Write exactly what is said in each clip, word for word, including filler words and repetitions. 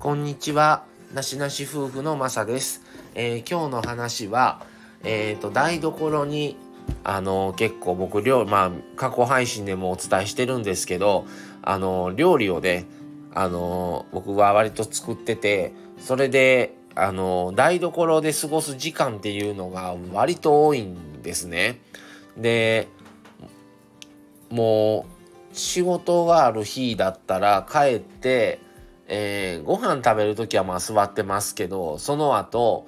こんにちは、なしなし夫婦のまさです。えー、今日の話は、えー、と台所にあの結構僕料理、まあ、過去配信でもお伝えしてるんですけど、あの料理をねあの僕は割と作ってて、それであの台所で過ごす時間っていうのが割と多いんですね。でもう仕事がある日だったら帰ってえー、ご飯食べるときはまあ座ってますけど、その後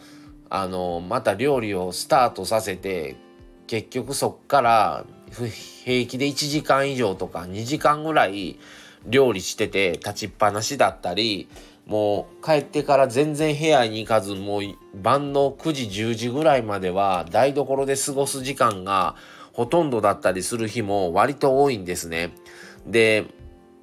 あのまた料理をスタートさせて、結局そっから平気でいちじかん以上とかにじかんぐらい料理してて、立ちっぱなしだったり、もう帰ってから全然部屋に行かず、もう晩のくじじゅうじぐらいまでは台所で過ごす時間がほとんどだったりする日も割と多いんですね。で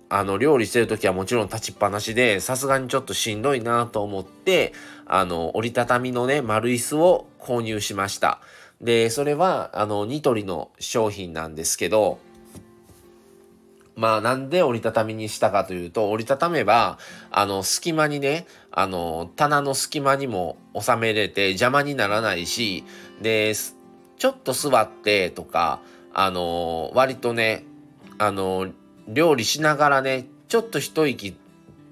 あの料理してる時はもちろん立ちっぱなしで、さすがにちょっとしんどいなと思って、あの折りたたみのね丸椅子を購入しました。でそれはあのニトリの商品なんですけど、まあなんで折りたたみにしたかというと、折りたためばあの隙間にねあの棚の隙間にも収めれて邪魔にならないし、でちょっと座ってとかあの割とねあの料理しながらねちょっと一息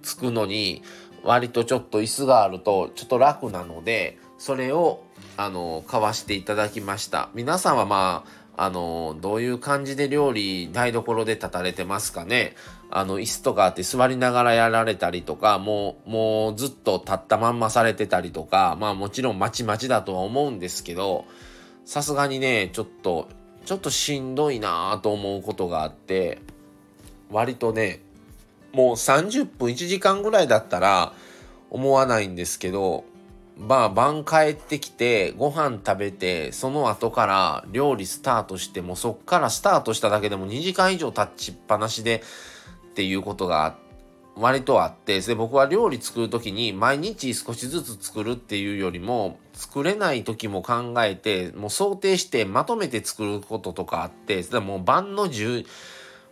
つくのに割とちょっと椅子があるとちょっと楽なので、それをあの買わしていただきました。皆さんはまああのどういう感じで料理台所で立たれてますかね。あの椅子とかあって座りながらやられたりとか、もうもうずっと立ったまんまされてたりとか、まあもちろんまちまちだとは思うんですけど、さすがにねちょっとちょっとしんどいなと思うことがあって、割とねもうさんじゅっぷんいちじかんぐらいだったら思わないんですけど、まあ晩帰ってきてご飯食べて、その後から料理スタートして、もうそっからスタートしただけでもにじかん以上立ちっぱなしでっていうことが割とあって、で僕は料理作る時に毎日少しずつ作るっていうよりも、作れない時も考えてもう想定してまとめて作ることとかあって、でもう晩のじゅう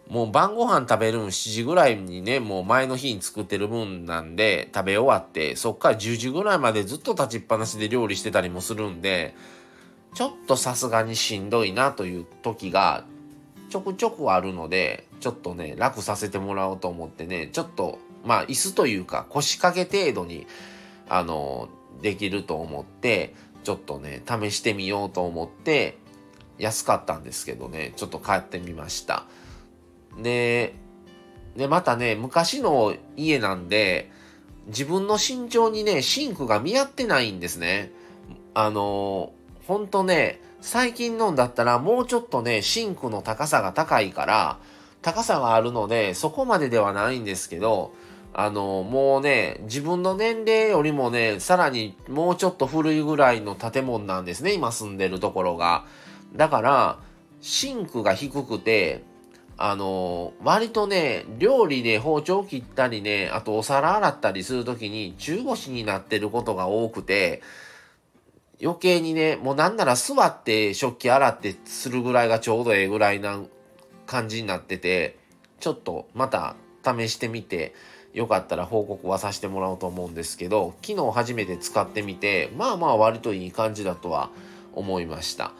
もう晩ご飯食べるのしちじぐらいにね、もう前の日に作ってる分なんで食べ終わって、そっからじゅうじぐらいまでずっと立ちっぱなしで料理してたりもするんで、ちょっとさすがにしんどいなという時がちょくちょくあるので、ちょっとね楽させてもらおうと思ってね、ちょっとまあ椅子というか腰掛け程度にあのできると思って、ちょっとね試してみようと思って、安かったんですけどねちょっと買ってみました。で, でまたね昔の家なんで、自分の身長にねシンクが見合ってないんですね。あのほんとね最近のんだったらもうちょっとねシンクの高さが高いから高さがあるので、そこまでではないんですけど、あのもうね自分の年齢よりもねさらにもうちょっと古いぐらいの建物なんですね、今住んでるところが。だからシンクが低くて、あの割とね料理で包丁切ったりね、あとお皿洗ったりするときに中腰になってることが多くて、余計にねもうなんなら座って食器洗ってするぐらいがちょうどええぐらいな感じになってて、ちょっとまた試してみて、よかったら報告はさせてもらおうと思うんですけど、昨日初めて使ってみて、まあまあ割といい感じだとは思いました。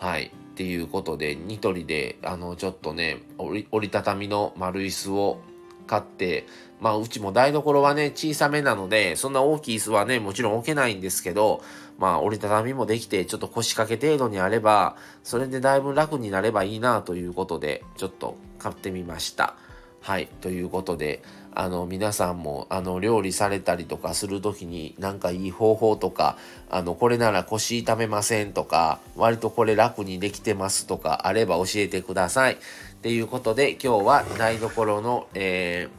はい。っていうことで、ニトリで、あの、ちょっとね、折りたたみの丸椅子を買って、まあ、うちも台所はね、小さめなので、そんな大きい椅子はね、もちろん置けないんですけど、まあ、折りたたみもできて、ちょっと腰掛け程度にあれば、それでだいぶ楽になればいいなということで、ちょっと買ってみました。はい。ということで、あの、皆さんも、あの、料理されたりとかするときに、なんかいい方法とか、あの、これなら腰痛めませんとか、割とこれ楽にできてますとか、あれば教えてください。っていうことで、今日は台所の、えー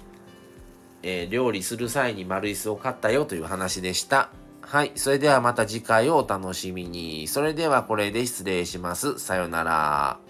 えー、料理する際に丸椅子を買ったよという話でした。はい。それではまた次回をお楽しみに。それではこれで失礼します。さよなら。